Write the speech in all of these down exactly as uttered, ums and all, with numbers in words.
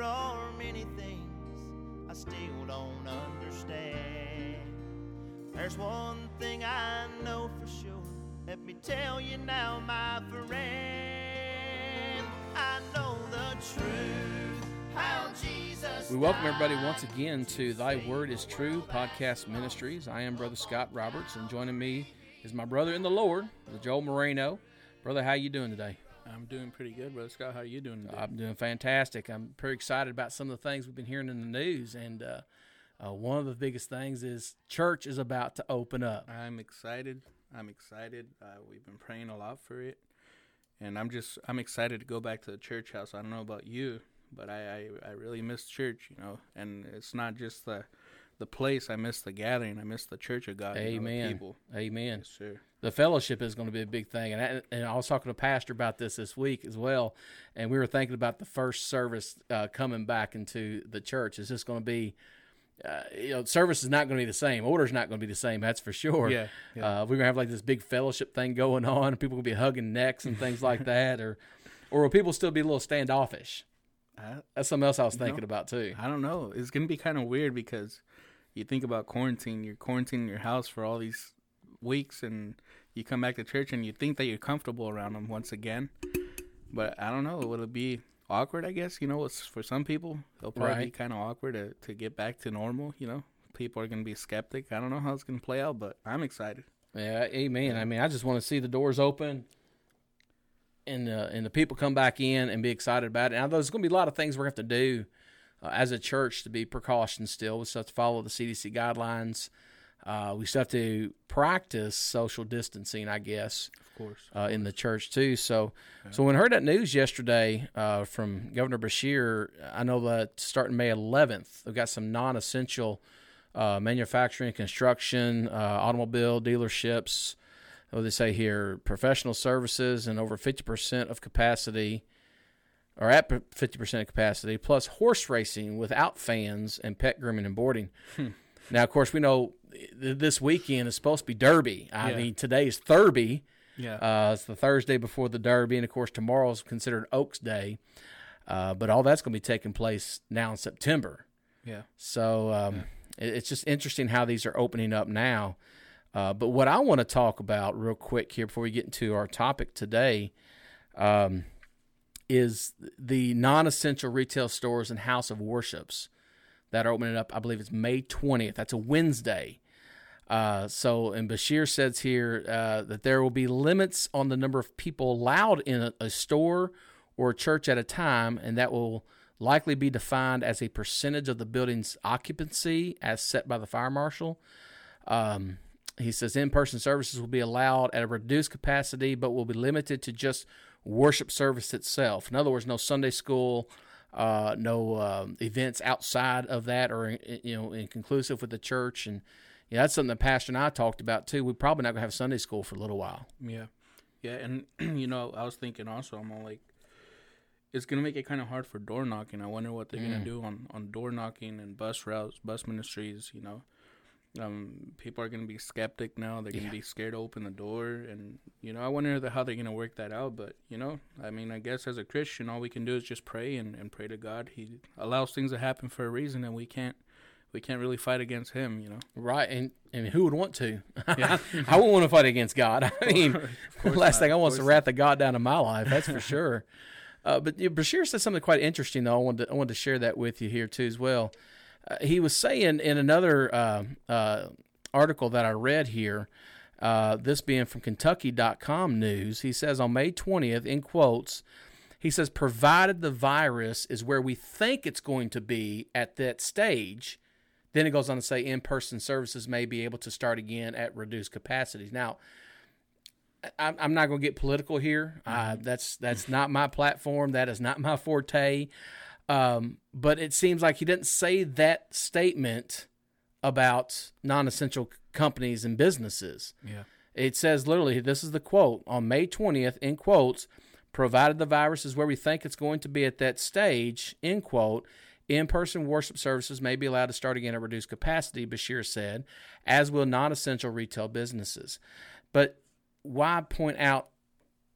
There are many things I still don't understand. There's one thing I know for sure. Let me tell you now, my friend. I know the truth, how Jesus. We welcome everybody once again to Thy Word is True Podcast Ministries. I am Brother Scott Roberts, and joining me is my brother in the Lord, Joel Moreno. Brother, how you doing today? I'm doing pretty good, Brother Scott. How are you doing today? I'm doing fantastic. I'm pretty excited about some of the things we've been hearing in the news, and uh, uh, one of the biggest things is church is about to open up. I'm excited. I'm excited. Uh, we've been praying a lot for it, and I'm just I'm excited to go back to the church house. I don't know about you, but I, I, I really miss church, you know, and it's not just the the place. I miss the gathering. I miss the church of God. Amen. You know, the people. Amen. Yes, sir. The fellowship is going to be a big thing, and I, and I was talking to a pastor about this this week as well, and we were thinking about the first service uh, coming back into the church. It's just going to be, uh, you know, service is not going to be the same. Order's not going to be the same, that's for sure. Yeah, yeah. Uh, we're going to have like this big fellowship thing going on, and people will be hugging necks and things like that, or, or will people still be a little standoffish? I, that's something else I was thinking know, about too. I don't know. It's going to be kind of weird because you think about quarantine. You're quarantining your house for all these weeks, and you come back to church and you think that you're comfortable around them once again, but I don't know, would it be awkward? I guess, you know, it's for some people it'll probably right. be kind of awkward to, to get back to normal. You know, people are going to be skeptic. I don't know how it's going to play out, but I'm excited. Yeah, amen. I mean, I just want to see the doors open and uh, and the people come back in and be excited about it. Now there's going to be a lot of things we're going to have to do uh, as a church to be precautions still. We still have to follow the C D C guidelines. Uh, we still have to practice social distancing, I guess, of course, uh, in the church too. So, yeah. so when I heard that news yesterday uh, from Governor Beshear, I know that starting May eleventh, we've got some non-essential uh, manufacturing, construction, uh, automobile dealerships. What do they say here? Professional services and over fifty percent of capacity, or at fifty percent of capacity, plus horse racing without fans and pet grooming and boarding. Hmm. Now, of course, we know this weekend is supposed to be Derby. I yeah. mean, today is Thurby. Yeah. Uh, it's the Thursday before the Derby, and, of course, tomorrow is considered Oaks Day. Uh, but all that's going to be taking place now in September. Yeah. So um, yeah. it's just interesting how these are opening up now. Uh, but what I want to talk about real quick here before we get into our topic today um, is the non-essential retail stores and house of worships that are opening up. I believe it's May twentieth. That's a Wednesday. Uh, so, and Beshear says here uh, that there will be limits on the number of people allowed in a, a store or a church at a time, and that will likely be defined as a percentage of the building's occupancy as set by the fire marshal. Um, he says in-person services will be allowed at a reduced capacity, but will be limited to just worship service itself. In other words, no Sunday school, Uh, no uh, events outside of that or, you know, inconclusive with the church. And, you know, that's something the pastor and I talked about, too. We're probably not going to have Sunday school for a little while. Yeah. Yeah, and, you know, I was thinking also, I'm all like, it's going to make it kind of hard for door knocking. I wonder what they're mm. going to do on, on door knocking and bus routes, bus ministries, you know. Um, people are going to be skeptic now. They're going to yeah. be scared to open the door. And, you know, I wonder the, how they're going to work that out. But, you know, I mean, I guess as a Christian, all we can do is just pray and, and pray to God. He allows things to happen for a reason, and we can't we can't really fight against him, you know. Right, and, and who would want to? Yeah. I wouldn't want to fight against God. I mean, the last not. thing I want is the wrath of God down in my life, that's for sure. Uh, but you know, Beshear said something quite interesting, though. I wanted to, I wanted to share that with you here, too, as well. Uh, he was saying in another uh, uh, article that I read here, uh, this being from Kentucky dot com news, he says on May twentieth, in quotes, he says, provided the virus is where we think it's going to be at that stage, then it goes on to say in-person services may be able to start again at reduced capacities. Now, I, I'm not going to get political here. Uh, that's that's not my platform. That is not my forte. Um, but it seems like he didn't say that statement about non-essential companies and businesses. Yeah. It says literally, this is the quote, on May twentieth, in quotes, provided the virus is where we think it's going to be at that stage, end quote, in-person worship services may be allowed to start again at reduced capacity, Beshear said, as will non-essential retail businesses. But why point out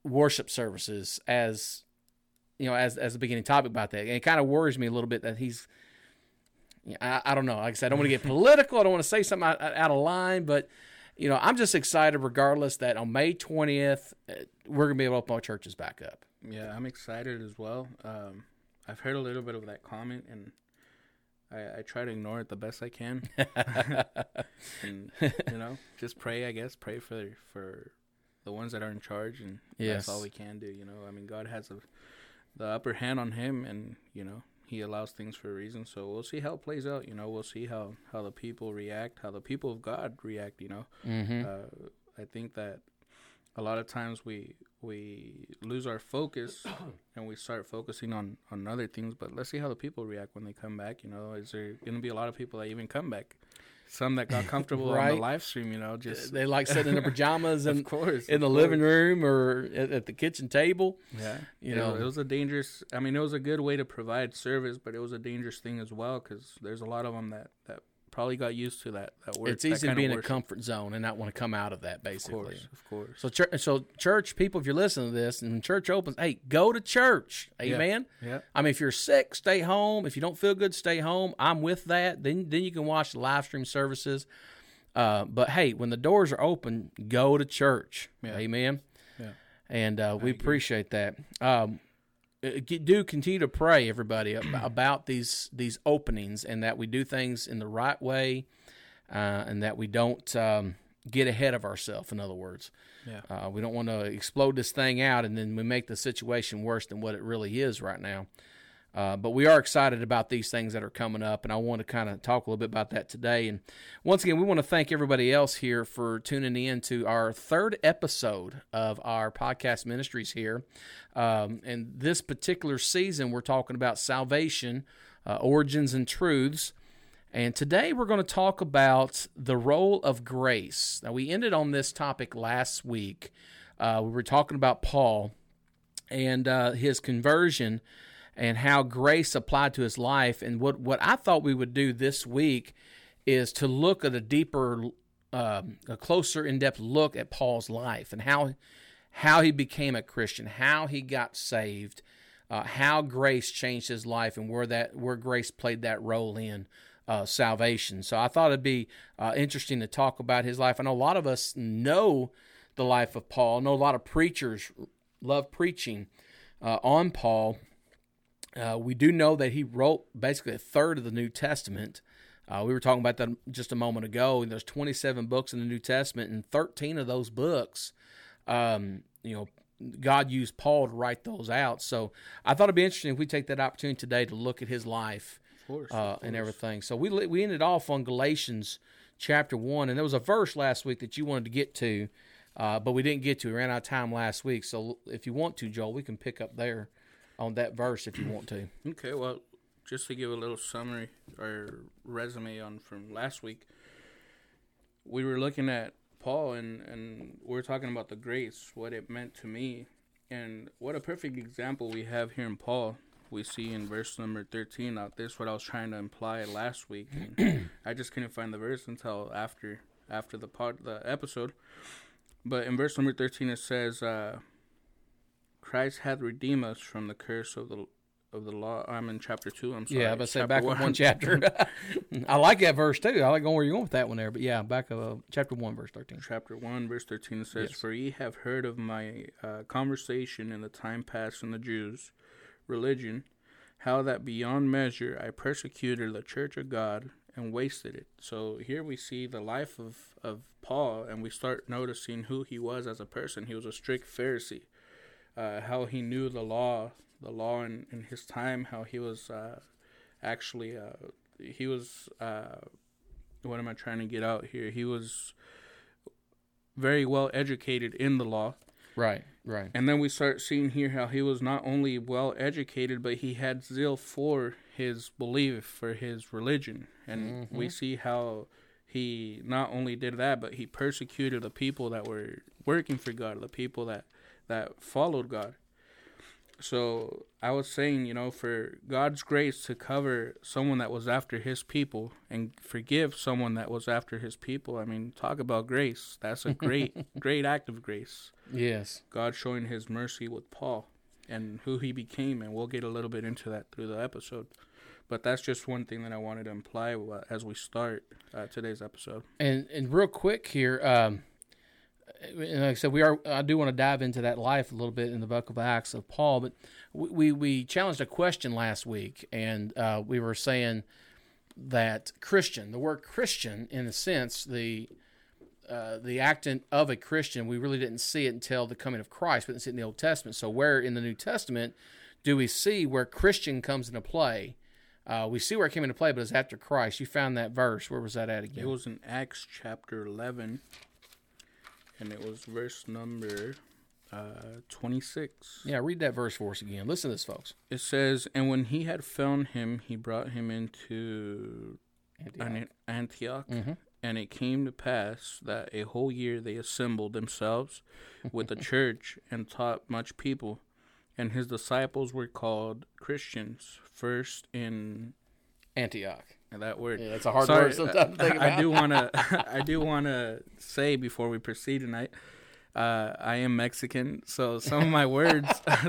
worship services as you know, as as the beginning topic about that. And it kind of worries me a little bit that he's, you know, I, I don't know. Like I said, I don't want to get political. I don't want to say something out, out of line, but, you know, I'm just excited regardless that on May twentieth, we're going to be able to open our churches back up. Yeah, I'm excited as well. Um, I've heard a little bit of that comment, and I, I try to ignore it the best I can. And, you know, just pray, I guess. Pray for for the ones that are in charge, and yes. That's all we can do, you know. I mean, God has a, the upper hand on him, and, you know, he allows things for a reason. So we'll see how it plays out, you know. We'll see how, how the people react, how the people of God react, you know. Mm-hmm. Uh, I think that a lot of times we we lose our focus and we start focusing on, on other things. But let's see how the people react when they come back. You know, is there going to be a lot of people that even come back? Some that got comfortable right. on the live stream, you know, just they like sitting in their pajamas and of course, in the course. living room or at, at the kitchen table. Yeah, you it know, was, it was a dangerous. I mean, it was a good way to provide service, but it was a dangerous thing as well because there's a lot of them that. that probably got used to that. that work, it's easy to be in a comfort zone and not want to come out of that, basically. Of course, of course. So, church, so church people, if you're listening to this, and when church opens, hey, go to church. Amen? Yeah, yeah. I mean, if you're sick, stay home. If you don't feel good, stay home. I'm with that. Then then you can watch the live stream services. Uh, but, hey, when the doors are open, go to church. Yeah. Amen? Yeah. And uh, we appreciate that. Um, do continue to pray, everybody, about these these openings and that we do things in the right way uh, and that we don't um, get ahead of ourselves, in other words. Yeah. Uh, we don't want to explode this thing out and then we make the situation worse than what it really is right now. Uh, but we are excited about these things that are coming up, and I want to kind of talk a little bit about that today. And once again, we want to thank everybody else here for tuning in to our third episode of our podcast ministries here. Um, and this particular season, we're talking about salvation, uh, origins, and truths. And today we're going to talk about the role of grace. Now, we ended on this topic last week. Uh, we were talking about Paul and uh, his conversion and how grace applied to his life. And what, what I thought we would do this week is to look at a deeper, uh, a closer in-depth look at Paul's life and how how he became a Christian, how he got saved, uh, how grace changed his life, and where that where grace played that role in uh, salvation. So I thought it'd be uh, interesting to talk about his life. I know a lot of us know the life of Paul. I know a lot of preachers love preaching uh, on Paul. Uh, we do know that he wrote basically a third of the New Testament. Uh, we were talking about that just a moment ago, and there's twenty-seven books in the New Testament, and thirteen of those books, um, you know, God used Paul to write those out. So I thought it'd be interesting if we take that opportunity today to look at his life of course, uh, of course. and everything. So we we ended off on Galatians chapter one, and there was a verse last week that you wanted to get to, uh, but we didn't get to. We ran out of time last week. So if you want to, Joel, we can pick up there on that verse if you want to. Okay, well, just to give a little summary or resume on from last week, we were looking at Paul, and, and we were talking about the grace, what it meant to me, and what a perfect example we have here in Paul. We see in verse number thirteen, out this what I was trying to imply last week. And I just couldn't find the verse until after after the pod, the episode. But in verse number thirteen, it says, uh, Christ hath redeemed us from the curse of the of the law. I'm in chapter two. I'm sorry. Yeah, but say back one. Up one chapter. I like that verse too. I like going where you're going with that one there. But yeah, back up uh, chapter one, verse thirteen. Chapter one, verse thirteen says, yes. For ye have heard of my uh, conversation in the time past in the Jews' religion, how that beyond measure I persecuted the church of God and wasted it. So here we see the life of, of Paul, and we start noticing who he was as a person. He was a strict Pharisee. Uh, how he knew the law, the law in, in his time, how he was uh, actually, uh, he was, uh, what am I trying to get out here? He was very well educated in the law. Right, right. And then we start seeing here how he was not only well educated, but he had zeal for his belief, for his religion. And mm-hmm. we see how he not only did that, but he persecuted the people that were working for God, the people that that followed God. So I was saying, you know, for God's grace to cover someone that was after his people and forgive someone that was after his people, I mean, talk about grace. That's a great, great act of grace. Yes. God showing his mercy with Paul. and who he became, and we'll get a little bit into that through the episode. But that's just one thing that I wanted to imply as we start uh, today's episode. And and real quick here, um, and like I said, we are. I do want to dive into that life a little bit in the book of Acts of Paul. But we we, we challenged a question last week, and uh, we were saying that Christian, the word Christian, in a sense, the uh, the acting of a Christian, we really didn't see it until the coming of Christ. We didn't see it in the Old Testament. So where in the New Testament do we see where Christian comes into play? Uh, we see where it came into play, but it's after Christ. You found that verse. Where was that at again? It was in Acts chapter eleven, and it was verse number uh, twenty-six. Yeah, read that verse for us again. Listen to this, folks. It says, "And when he had found him, he brought him into Antioch. Antioch mm-hmm. And it came to pass that a whole year they assembled themselves with the church and taught much people. And his disciples were called Christians, first in Antioch." And that word. Yeah, that's a hard Sorry, word sometimes I, to think about. I do want to I do want to say before we proceed tonight, uh, I am Mexican, so some of my words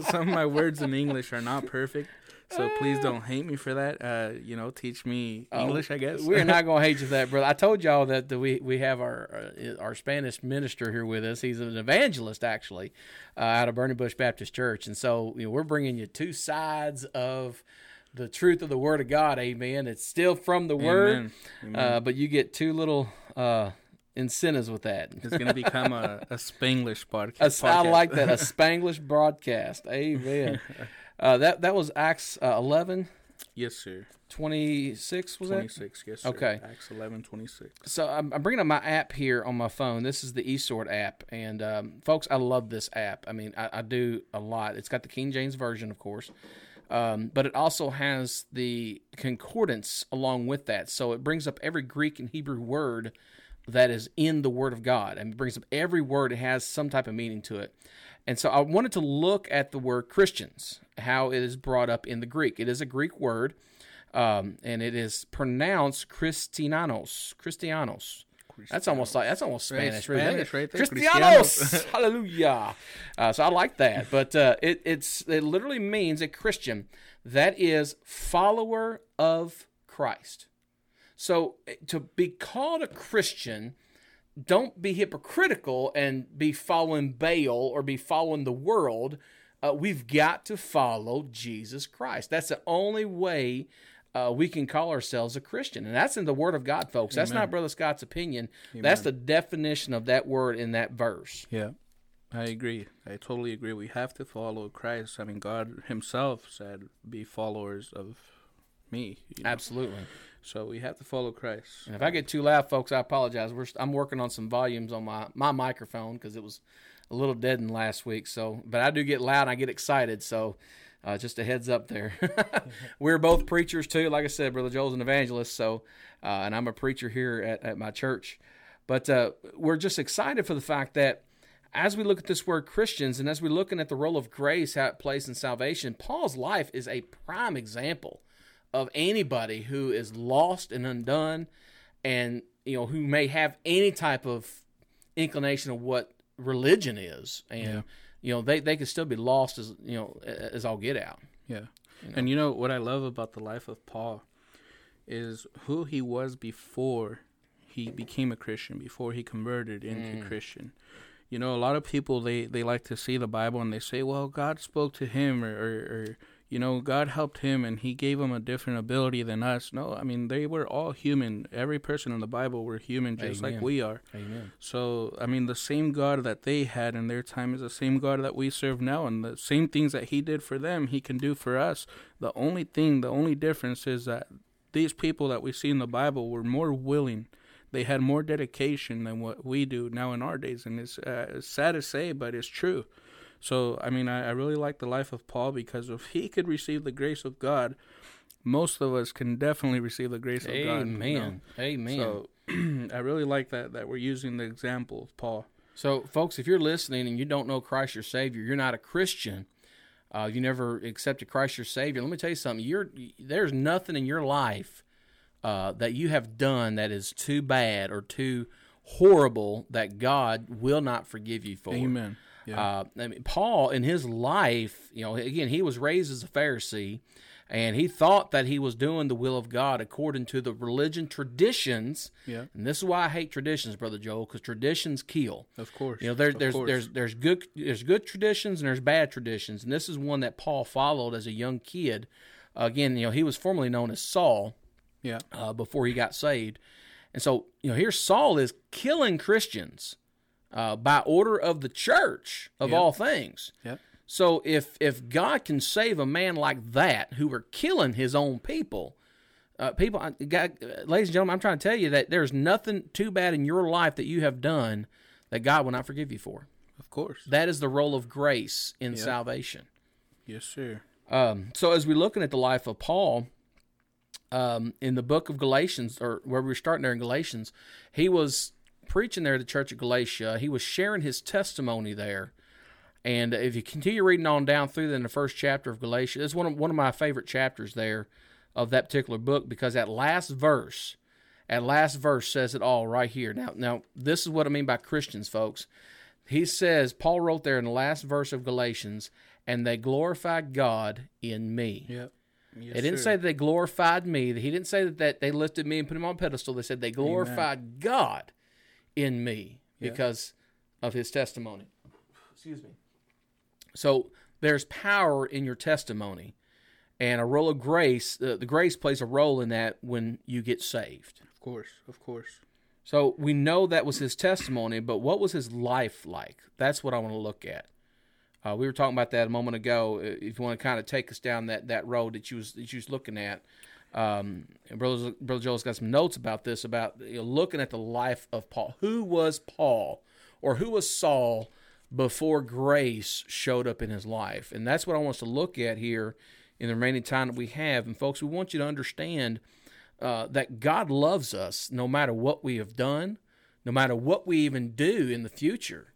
some of my words in English are not perfect. So please don't hate me for that. Uh, you know, teach me English, oh, I guess. We're not going to hate you for that, brother. I told y'all that the, we, we have our uh, our Spanish minister here with us. He's an evangelist, actually, uh, out of Bernie Bush Baptist Church. And so, you know, we're bringing you two sides of the truth of the Word of God, amen. It's still from the Word, amen. Amen. Uh, but you get two little... Uh, incentives with that. It's going to become a, a Spanglish podcast. A, I like that, a Spanglish broadcast. Amen. uh, that that was Acts uh, eleven. Yes, sir. twenty-six was twenty-six, that? twenty-six, yes, sir. Okay. Acts eleven, twenty-six. So I'm, I'm bringing up my app here on my phone. This is the eSword app. And, um, folks, I love this app. I mean, I, I do a lot. It's got the King James Version, of course. Um, but it also has the concordance along with that. So it brings up every Greek and Hebrew word that is in the Word of God, and brings up every word. It has some type of meaning to it. And so I wanted to look at the word Christians, how it is brought up in the Greek. It is a Greek word, um, and it is pronounced Christianos. Christianos. That's almost like that's almost Spanish, right? Spanish, right there. Christianos. Hallelujah. Uh, so I like that. But uh, it it's it literally means a Christian. That is follower of Christ. So to be called a Christian, don't be hypocritical and be following Baal or be following the world. Uh, we've got to follow Jesus Christ. That's the only way uh, we can call ourselves a Christian. And that's in the Word of God, folks. That's Amen. Not Brother Scott's opinion. Amen. That's the definition of that word in that verse. Yeah, I agree. I totally agree. We have to follow Christ. I mean, God himself said, be followers of me. You know? Absolutely. So we have to follow Christ. And if I get too loud, folks, I apologize. We're, I'm working on some volumes on my, my microphone because it was a little deadened last week. So, but I do get loud and I get excited, so uh, just a heads up there. We're both preachers, too. Like I said, Brother Joel's an evangelist, so uh, and I'm a preacher here at, at my church. But uh, we're just excited for the fact that as we look at this word Christians and as we're looking at the role of grace, how it plays in salvation, Paul's life is a prime example of anybody who is lost and undone and, you know, who may have any type of inclination of what religion is. And, yeah. you know, they, they could still be lost as, you know, as all get out. Yeah. You know? And, you know, what I love about the life of Paul is who he was before he became a Christian, before he converted into mm. Christian. You know, a lot of people, they, they like to see the Bible and they say, well, God spoke to him or... or, or you know, God helped him and he gave him a different ability than us. No, I mean, they were all human. Every person in the Bible were human just Amen. Like we are. Amen. So, I mean, the same God that they had in their time is the same God that we serve now. And the same things that he did for them, he can do for us. The only thing, the only difference is that these people that we see in the Bible were more willing. They had more dedication than what we do now in our days. And it's, uh, it's sad to say, but it's true. So, I mean, I, I really like the life of Paul because if he could receive the grace of God, most of us can definitely receive the grace Amen. Of God. Amen. You know? Amen. So, I really like that, that we're using the example of Paul. So, folks, if you're listening and you don't know Christ your Savior, you're not a Christian, uh, you never accepted Christ your Savior, let me tell you something. You're, there's nothing in your life uh, that you have done that is too bad or too horrible that God will not forgive you for. Amen. Yeah. Uh, I mean, Paul, in his life, you know, again, he was raised as a Pharisee, and he thought that he was doing the will of God according to the religion traditions. Yeah. And this is why I hate traditions, Brother Joel, because traditions kill. Of course. You know, there, there's course. there's there's good there's good traditions and there's bad traditions, and this is one that Paul followed as a young kid. Uh, again, you know, he was formerly known as Saul. Yeah. Uh, before he got saved, and so you know, here Saul is killing Christians uh, by order of the church of yep. all things. Yeah. So if if God can save a man like that who were killing his own people, uh, people, God, ladies and gentlemen, I'm trying to tell you that there's nothing too bad in your life that you have done that God will not forgive you for. Of course. That is the role of grace in yep. salvation. Yes, sir. Um, so as we're looking at the life of Paul, um, in the book of Galatians, or where we're starting there in Galatians, he was preaching there at the church of Galatia. He was sharing his testimony there. And if you continue reading on down through in the first chapter of Galatians, it's one of, one of my favorite chapters there of that particular book, because that last verse, that last verse says it all right here. Now, now this is what I mean by Christians, folks. He says, Paul wrote there in the last verse of Galatians, and they glorified God in me. Yep. Yes, they didn't sir. say that they glorified me. He didn't say that, that they lifted me and put him on a pedestal. They said they glorified Amen. God in me yep. because of his testimony. Excuse me. So there's power in your testimony, and a role of grace, uh, the grace plays a role in that when you get saved. Of course, of course. So we know that was his testimony, but what was his life like? That's what I want to look at. Uh, we were talking about that a moment ago. If you want to kind of take us down that, that road that you was, that you was looking at, um, and Brother, Brother Joel's got some notes about this, about you know, looking at the life of Paul. Who was Paul, or who was Saul, before grace showed up in his life? And that's what I want us to look at here in the remaining time that we have. And folks, we want you to understand uh, that God loves us no matter what we have done, no matter what we even do in the future.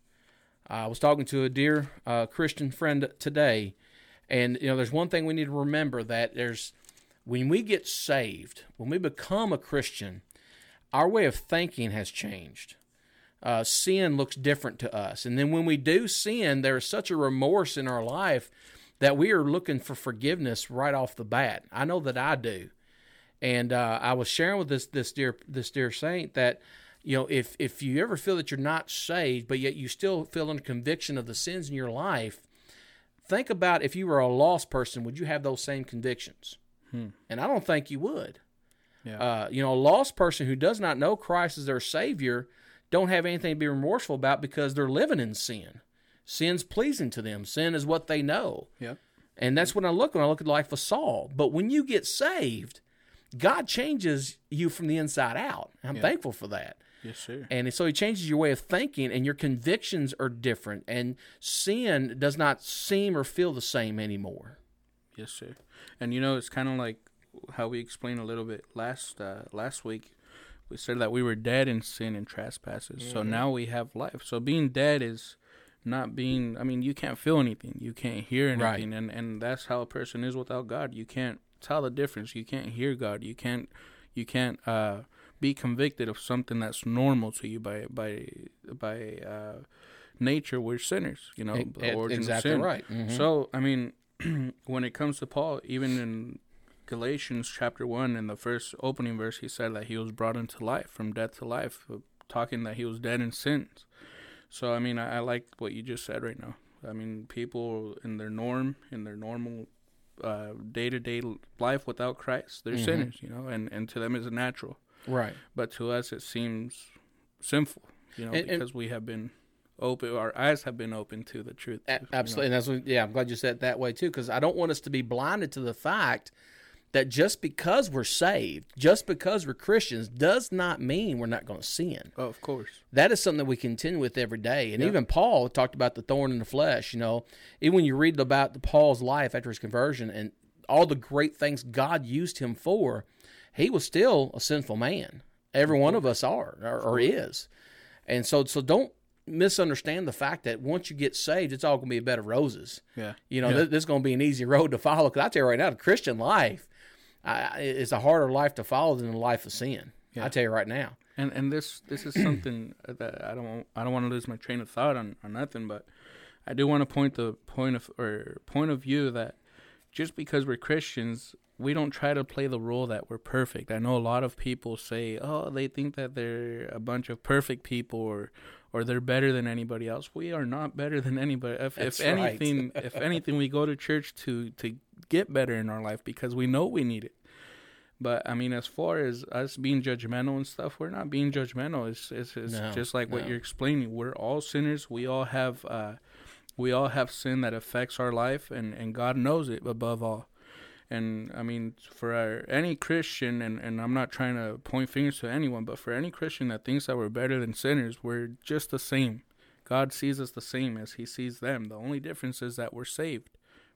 Uh, I was talking to a dear uh, Christian friend today, and you know, there's one thing we need to remember, that there's when we get saved, when we become a Christian, our way of thinking has changed. Uh, sin looks different to us. And then when we do sin, there is such a remorse in our life that we are looking for forgiveness right off the bat. I know that I do. And uh, I was sharing with this this dear this dear saint that, you know, if, if you ever feel that you're not saved, but yet you still feel under conviction of the sins in your life, think about if you were a lost person, would you have those same convictions? Hmm. And I don't think you would. Yeah. Uh, you know, a lost person who does not know Christ as their Savior don't have anything to be remorseful about, because they're living in sin. Sin's pleasing to them. Sin is what they know. Yeah. And that's when I look, when I look at the life of Saul. But when you get saved, God changes you from the inside out. I'm yeah. thankful for that. Yes, sir. And so he changes your way of thinking, and your convictions are different, and sin does not seem or feel the same anymore. Yes, sir. And you know, it's kind of like how we explained a little bit last uh, last week. We said that we were dead in sin and trespasses, mm-hmm. so now we have life. So being dead is not being, I mean, you can't feel anything. You can't hear anything, right. and, and that's how a person is without God. You can't tell the difference. You can't hear God. You can't you can't uh, be convicted of something that's normal to you by by by uh, nature. We're sinners, you know, it, the origin exactly of sin. Right. Mm-hmm. So, I mean, when it comes to Paul, even in Galatians chapter one, in the first opening verse, he said that he was brought into life, from death to life, talking that he was dead in sins. So, I mean, I, I like what you just said right now. I mean, people in their norm, in their normal uh, day-to-day life without Christ, they're mm-hmm. sinners, you know, and, and to them it's natural. Right. But to us it seems sinful, you know, and, because and we have been open, our eyes have been open to the truth. A- absolutely. You know? And that's what, yeah, I'm glad you said it that way too, because I don't want us to be blinded to the fact that just because we're saved, just because we're Christians, does not mean we're not going to sin. Oh, of course. That is something that we contend with every day. And yeah. even Paul talked about the thorn in the flesh, you know. Even when you read about the Paul's life after his conversion and all the great things God used him for, he was still a sinful man. Every one of us are, or, or is. And so, so don't misunderstand the fact that once you get saved, it's all going to be a bed of roses. Yeah. You know, yeah. this, this is going to be an easy road to follow. Because I tell you right now, the Christian life, I, it's a harder life to follow than the life of sin. Yeah. I tell you right now. And and this this is something that I don't I don't want to lose my train of thought on, on nothing. But I do want to point the point of or point of view that just because we're Christians, we don't try to play the role that we're perfect. I know a lot of people say, oh, they think that they're a bunch of perfect people or or they're better than anybody else. We are not better than anybody. If, if anything, right. if anything, we go to church to, to get better in our life because we know we need it. But, I mean, as far as us being judgmental and stuff, we're not being judgmental. It's it's, it's no, just like no. what you're explaining. We're all sinners. We all have uh, we all have sin that affects our life, and, and God knows it above all. And, I mean, for our, any Christian, and, and I'm not trying to point fingers to anyone, but for any Christian that thinks that we're better than sinners, we're just the same. God sees us the same as he sees them. The only difference is that we're saved.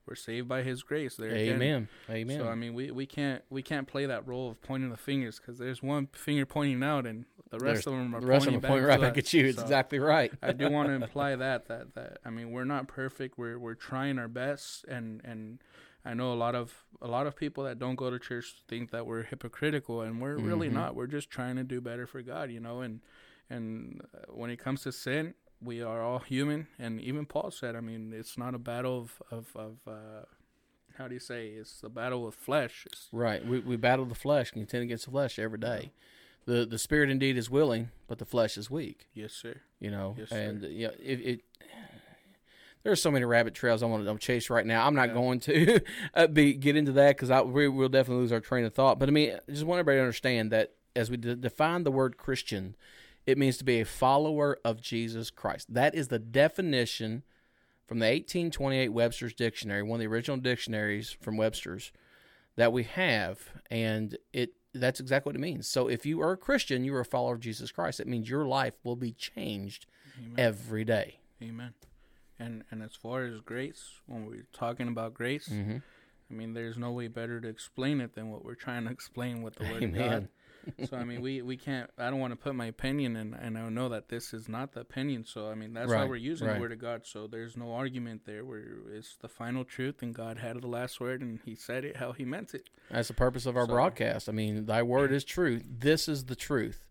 We're saved by his grace. There again. Amen. Amen. So, I mean, we, we can't we can't play that role of pointing the fingers because there's one finger pointing out and the rest there's, of them are the rest pointing of them back, point right back at you. It's so exactly right. I do want to imply that, that, that, I mean, we're not perfect. We're we're trying our best. And, and I know a lot of a lot of people that don't go to church think that we're hypocritical, and we're mm-hmm. really not. We're just trying to do better for God, you know. And, and when it comes to sin, we are all human, and even Paul said, I mean, it's not a battle of, of, of uh, how do you say, it's a battle of flesh. It's right. We we battle the flesh, contend against the flesh every day. Yeah. The the spirit indeed is willing, but the flesh is weak. Yes, sir. You know, yes, and sir. Yeah, it, it, there are so many rabbit trails I want to chase right now. I'm not yeah. going to be get into that because we, we'll definitely lose our train of thought. But, I mean, I just want everybody to understand that as we d- define the word Christian, it means to be a follower of Jesus Christ. That is the definition from the eighteen twenty-eight Webster's Dictionary, one of the original dictionaries from Webster's that we have, and it that's exactly what it means. So if you are a Christian, you are a follower of Jesus Christ. It means your life will be changed Amen. Every day. Amen. And and as far as grace, when we're talking about grace, mm-hmm. I mean, there's no way better to explain it than what we're trying to explain with the Word Amen. Of God. So, I mean, we, we can't, I don't want to put my opinion in, and I know that this is not the opinion. So, I mean, that's right, why we're using right. the Word of God. So there's no argument there. We're, it's the final truth, and God had the last word, and he said it how he meant it. That's the purpose of our so, broadcast. I mean, thy word is true. This is the truth.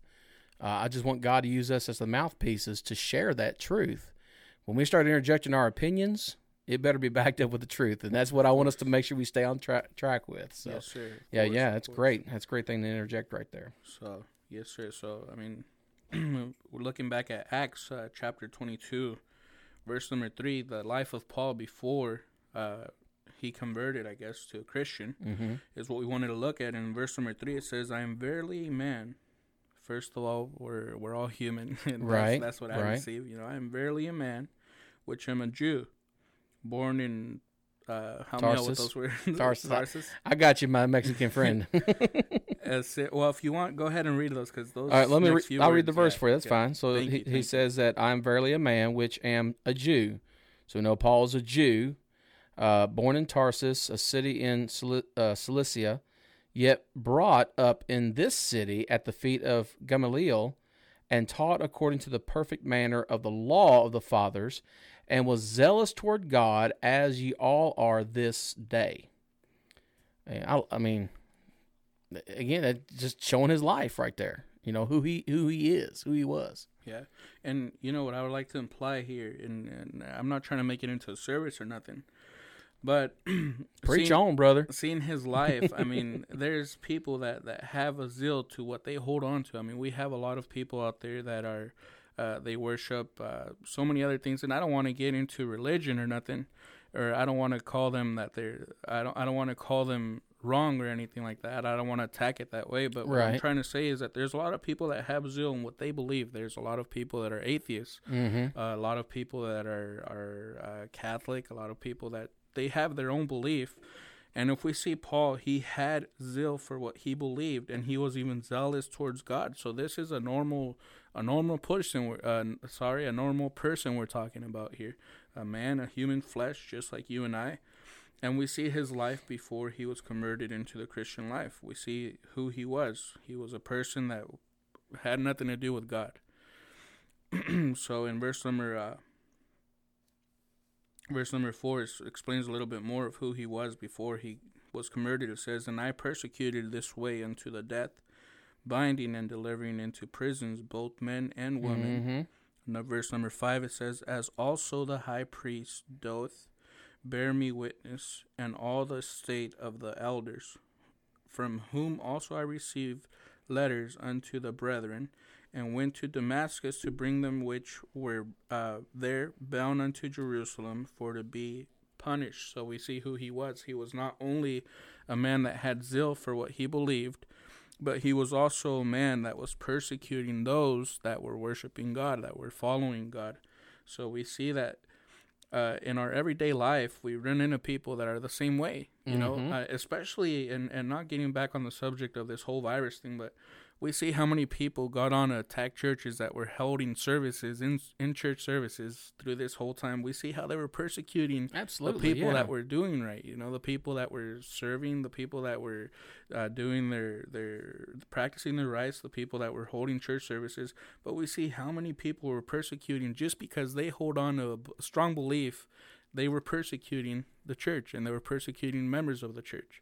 Uh, I just want God to use us as the mouthpieces to share that truth. When we start interjecting our opinions, it better be backed up with the truth, and that's what I want us to make sure we stay on tra- track with. So, yes, sir. Yeah, course, yeah, that's great. That's a great thing to interject right there. So, yes, sir. So, I mean, we're looking back at Acts uh, chapter twenty-two, verse number three, the life of Paul before uh, he converted, I guess, to a Christian, mm-hmm. is what we wanted to look at. In verse number three, it says, I am verily man. First of all, we're we're all human. And right. That's, that's what I right. receive. You know, I am verily a man, which am a Jew. Born in, uh, how many of those were? Tarsus. Tarsus. I got you, my Mexican friend. Well, if you want, go ahead and read those because those. All right, let me. Re- I'll read the verse yeah, for you. That's yeah. fine. So thank he, you, he says that I am verily a man, which am a Jew. So no, Paul is a Jew, uh, born in Tarsus, a city in Cil- uh, Cilicia, yet brought up in this city at the feet of Gamaliel, and taught according to the perfect manner of the law of the fathers. And was zealous toward God as ye all are this day. And I, I mean, again, that's just showing his life right there. You know who he who he is, who he was. Yeah, and you know what I would like to imply here, and, and I'm not trying to make it into a service or nothing, but preach seeing, on, brother. Seeing his life, I mean, there's people that that have a zeal to what they hold on to. I mean, we have a lot of people out there that are. Uh, they worship uh, so many other things, and I don't want to get into religion or nothing, or I don't want to call them that they're. I don't. I don't want to call them wrong or anything like that. I don't want to attack it that way. But what right. I'm trying to say is that there's a lot of people that have zeal in what they believe. There's a lot of people that are atheists. Mm-hmm. Uh, a lot of people that are are uh, Catholic. A lot of people that they have their own belief. And if we see Paul, he had zeal for what he believed, and he was even zealous towards God. So this is a normal, a normal person. We're, uh, sorry, a normal person we're talking about here, a man, a human flesh, just like you and I. And we see his life before he was converted into the Christian life. We see who he was. He was a person that had nothing to do with God. So in verse number. Uh, Verse number four is, explains a little bit more of who he was before he was converted. It says, and I persecuted this way unto the death, binding and delivering into prisons both men and women, Verse number five, it says, "As also the high priest doth bear me witness, and all the state of the elders, from whom also I received letters unto the brethren, and went to Damascus to bring them which were uh, there bound unto Jerusalem for to be punished." So we see who he was. He was not only a man that had zeal for what he believed, but he was also a man that was persecuting those that were worshiping God, that were following God. So we see that uh, in our everyday life, we run into people that are the same way, you mm-hmm. know, uh, especially, and and not getting back on the subject of this whole virus thing, but we see how many people got on to attack churches that were holding services in in church services through this whole time. We see how they were persecuting Absolutely, the people yeah. that were doing right, you know, the people that were serving, the people that were uh, doing their, their practicing their rights, the people that were holding church services. But we see how many people were persecuting just because they hold on to a strong belief. They were persecuting the church, and they were persecuting members of the church.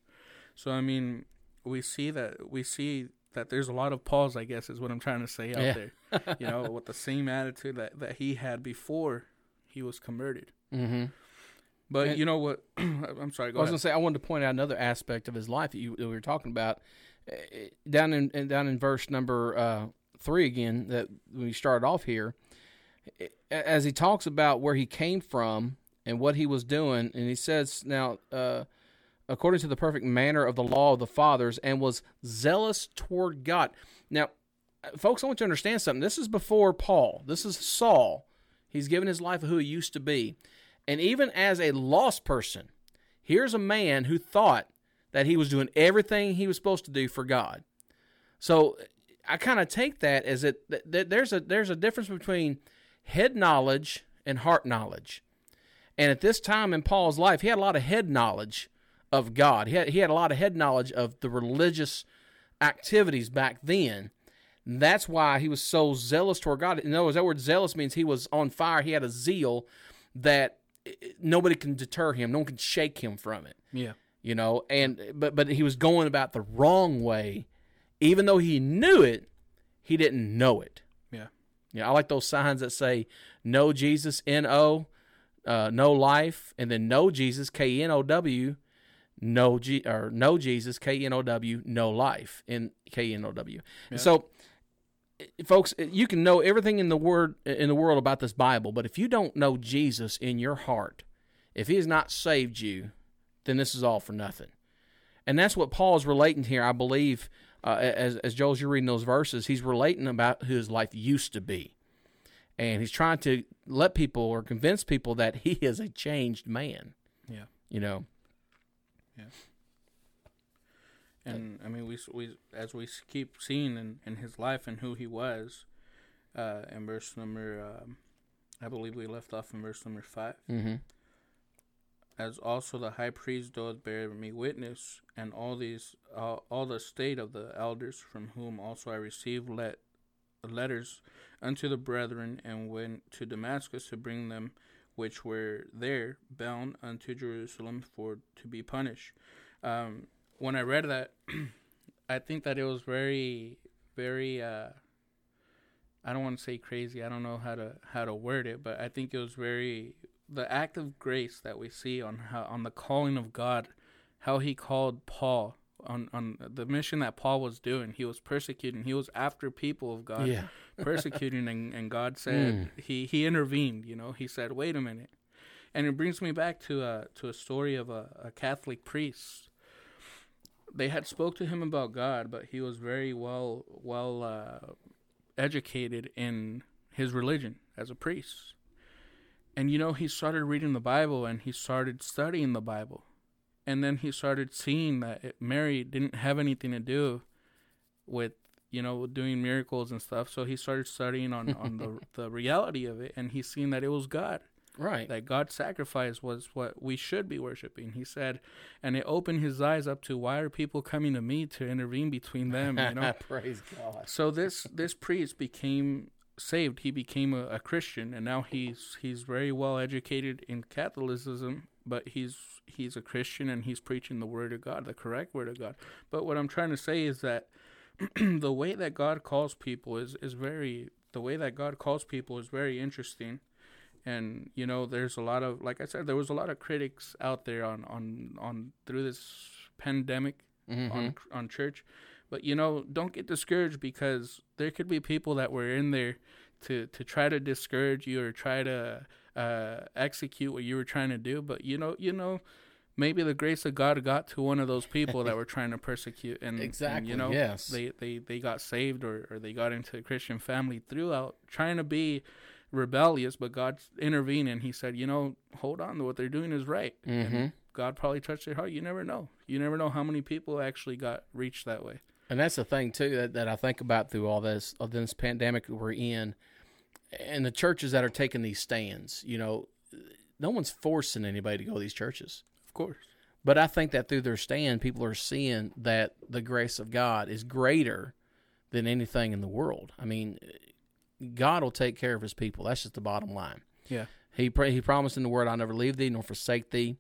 So, I mean, we see that we see. that there's a lot of Pauls, I guess, is what I'm trying to say out yeah. there. You know, with the same attitude that, that he had before he was converted. Mm-hmm. But and you know what? I'm sorry, go I was going to say, I wanted to point out another aspect of his life that, you, that we were talking about. Uh, down in and down in verse number uh, three again, that we started off here, it, as he talks about where he came from and what he was doing, and he says now... Uh, according to the perfect manner of the law of the fathers, and was zealous toward God. Now, folks, I want you to understand something. This is before Paul. This is Saul. He's given his life of who he used to be. And even as a lost person, here's a man who thought that he was doing everything he was supposed to do for God. So I kind of take that as it, th- th- there's a there's a difference between head knowledge and heart knowledge. And at this time in Paul's life, he had a lot of head knowledge of God. He had, he had a lot of head knowledge of the religious activities back then. That's why he was so zealous toward God. In other words, that word zealous means he was on fire. He had a zeal that nobody can deter him. No one can shake him from it. Yeah. You know, and but but he was going about the wrong way. Even though he knew it, he didn't know it. Yeah. Yeah, I like those signs that say, "No Jesus," N O, uh, "No Life," and then "No Jesus," K N O W, No G or no Jesus, K N O W, "No Life," in K N O W. Yeah. And so, folks, you can know everything in the word in the world about this Bible, but if you don't know Jesus in your heart, if He has not saved you, then this is all for nothing. And that's what Paul is relating here, I believe, uh, as as Joel, as you're reading those verses, he's relating about who his life used to be, and he's trying to let people or convince people that he is a changed man. Yeah, you know. Yeah. And I mean, we we as we keep seeing in, in his life and who he was, uh, in verse number, um, I believe we left off in verse number five. Mm-hmm. "As also the high priest doth bear me witness, and all these uh, all the state of the elders, from whom also I received let letters unto the brethren, and went to Damascus to bring them which were there bound unto Jerusalem for to be punished." Um, when I read that, I think that it was very, very, uh, I don't want to say crazy. I don't know how to, how to word it, but I think it was very, the act of grace that we see on how, on the calling of God, how he called Paul on, on the mission that Paul was doing. He was persecuting. He was after people of God, yeah. persecuting, and, and God said, mm. he, he intervened, you know, he said, "Wait a minute." And it brings me back to a, to a story of a, a Catholic priest. They had spoke to him about God, but he was very well, well uh, educated in his religion as a priest. And, you know, he started reading the Bible, and he started studying the Bible. And then he started seeing that it, Mary didn't have anything to do with, you know, doing miracles and stuff. So he started studying on, on the the reality of it, and he's seen that it was God. Right. That God's sacrifice was what we should be worshiping. He said, and it opened his eyes up to, why are people coming to me to intervene between them? You know? Praise God. So this, this priest became saved. He became a, a Christian, and now he's he's very well educated in Catholicism, but he's he's a Christian, and he's preaching the Word of God, the correct Word of God. But what I'm trying to say is that the way that God calls people is, is very, the way that God calls people is very interesting. And, you know, there's a lot of, like I said, there was a lot of critics out there on, on, on through this pandemic mm-hmm. on on church. But, you know, don't get discouraged, because there could be people that were in there to, to try to discourage you or try to uh, execute what you were trying to do. But, you know, you know, maybe the grace of God got to one of those people that were trying to persecute. And, exactly, and, you know, yes. they, they, they got saved or, or they got into a Christian family throughout trying to be rebellious, but God intervened and he said, you know, hold on, what they're doing is right. Mm-hmm. And God probably touched their heart. You never know. You never know how many people actually got reached that way. And that's the thing, too, that, that I think about through all this, of this pandemic that we're in, and the churches that are taking these stands. You know, no one's forcing anybody to go to these churches. Of course. But I think that through their stand, people are seeing that the grace of God is greater than anything in the world. I mean, God will take care of his people. That's just the bottom line. Yeah. He pray, he promised in the word, I'll never leave thee nor forsake thee.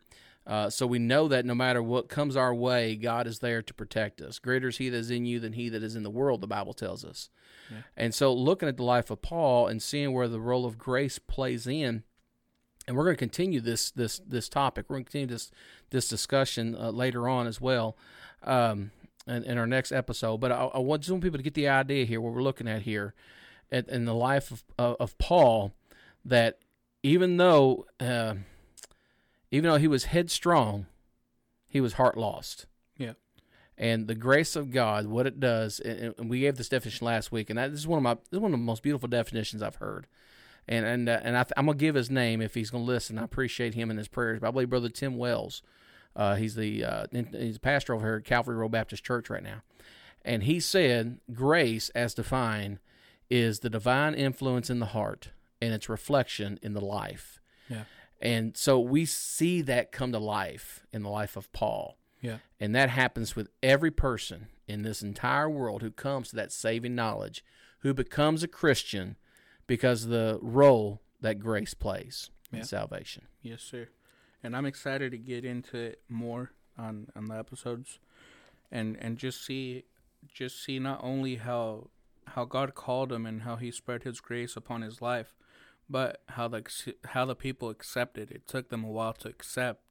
Uh, so we know that no matter what comes our way, God is there to protect us. Greater is he that is in you than he that is in the world, the Bible tells us. Yeah. And so looking at the life of Paul and seeing where the role of grace plays in, and we're going to continue this this this topic. We're going to continue this, this discussion uh, later on as well um, in, in our next episode. But I, I just want people to get the idea here, what we're looking at here, in the life of, uh, of Paul, that even though uh, even though he was headstrong, he was heart lost. Yeah. And the grace of God, what it does, and, and we gave this definition last week, and that, this is one of my this is one of the most beautiful definitions I've heard. And and uh, and I th- I'm gonna give his name if he's gonna listen. I appreciate him and his prayers. But I believe Brother Tim Wells, uh, he's the uh, he's the pastor over here at Calvary Road Baptist Church right now, and he said grace, as defined, is the divine influence in the heart and its reflection in the life. Yeah. And so we see that come to life in the life of Paul. Yeah. And that happens with every person in this entire world who comes to that saving knowledge, who becomes a Christian because of the role that grace plays yeah. in salvation. Yes, sir. And I'm excited to get into it more on, on the episodes and, and just see just see not only how how God called him and how he spread his grace upon his life, but how the how the people accepted it. It took them a while to accept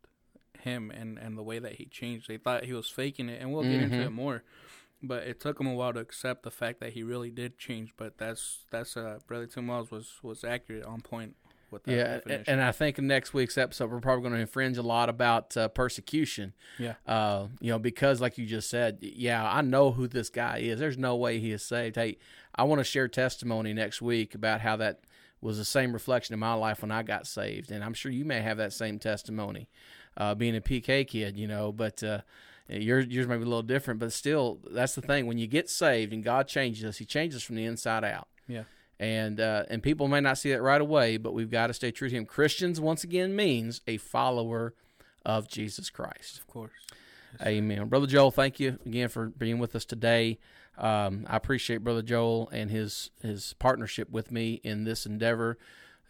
him and, and the way that he changed. They thought he was faking it, and we'll get mm-hmm. into it more. But it took them a while to accept the fact that he really did change. But that's that's uh, Brother Tim Wells was, was accurate, on point with that yeah, definition. And I think in next week's episode we're probably going to infringe a lot about uh, persecution. Yeah. Uh, you know, because like you just said, yeah, I know who this guy is. There's no way he is saved. Hey, I want to share testimony next week about how that was the same reflection in my life when I got saved, and I'm sure you may have that same testimony, uh, being a P K kid, you know, but uh, yours, yours may be a little different, but still, that's the thing. When you get saved and God changes us, he changes us from the inside out. Yeah. And uh, and people may not see that right away, but we've got to stay true to him. Christians, once again, means a follower of Jesus Christ. Of course. Yes, amen. Sir. Brother Joel, thank you again for being with us today. Um, I appreciate Brother Joel and his his partnership with me in this endeavor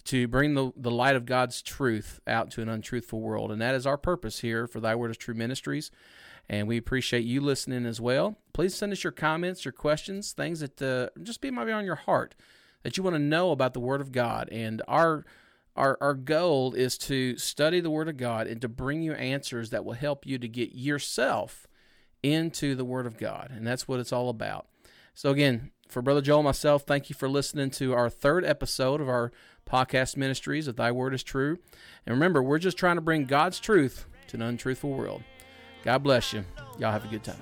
to bring the, the light of God's truth out to an untruthful world. And that is our purpose here for Thy Word is True Ministries. And we appreciate you listening as well. Please send us your comments, your questions, things that uh, just be maybe on your heart, that you want to know about the Word of God. And our, our our goal is to study the Word of God and to bring you answers that will help you to get yourself into the Word of God. And that's what it's all about. So again, for Brother Joel and myself, thank you for listening to our third episode of our podcast ministries of Thy Word is True. And remember, we're just trying to bring God's truth to an untruthful world. God bless you. Y'all have a good time.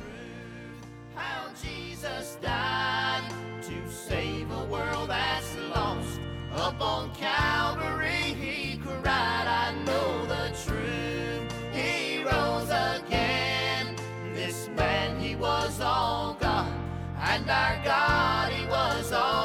How Jesus died to save a world that's lost. Up on Calvary he cried, I know the truth. He rose again. This man, he was all God. And our God, he was all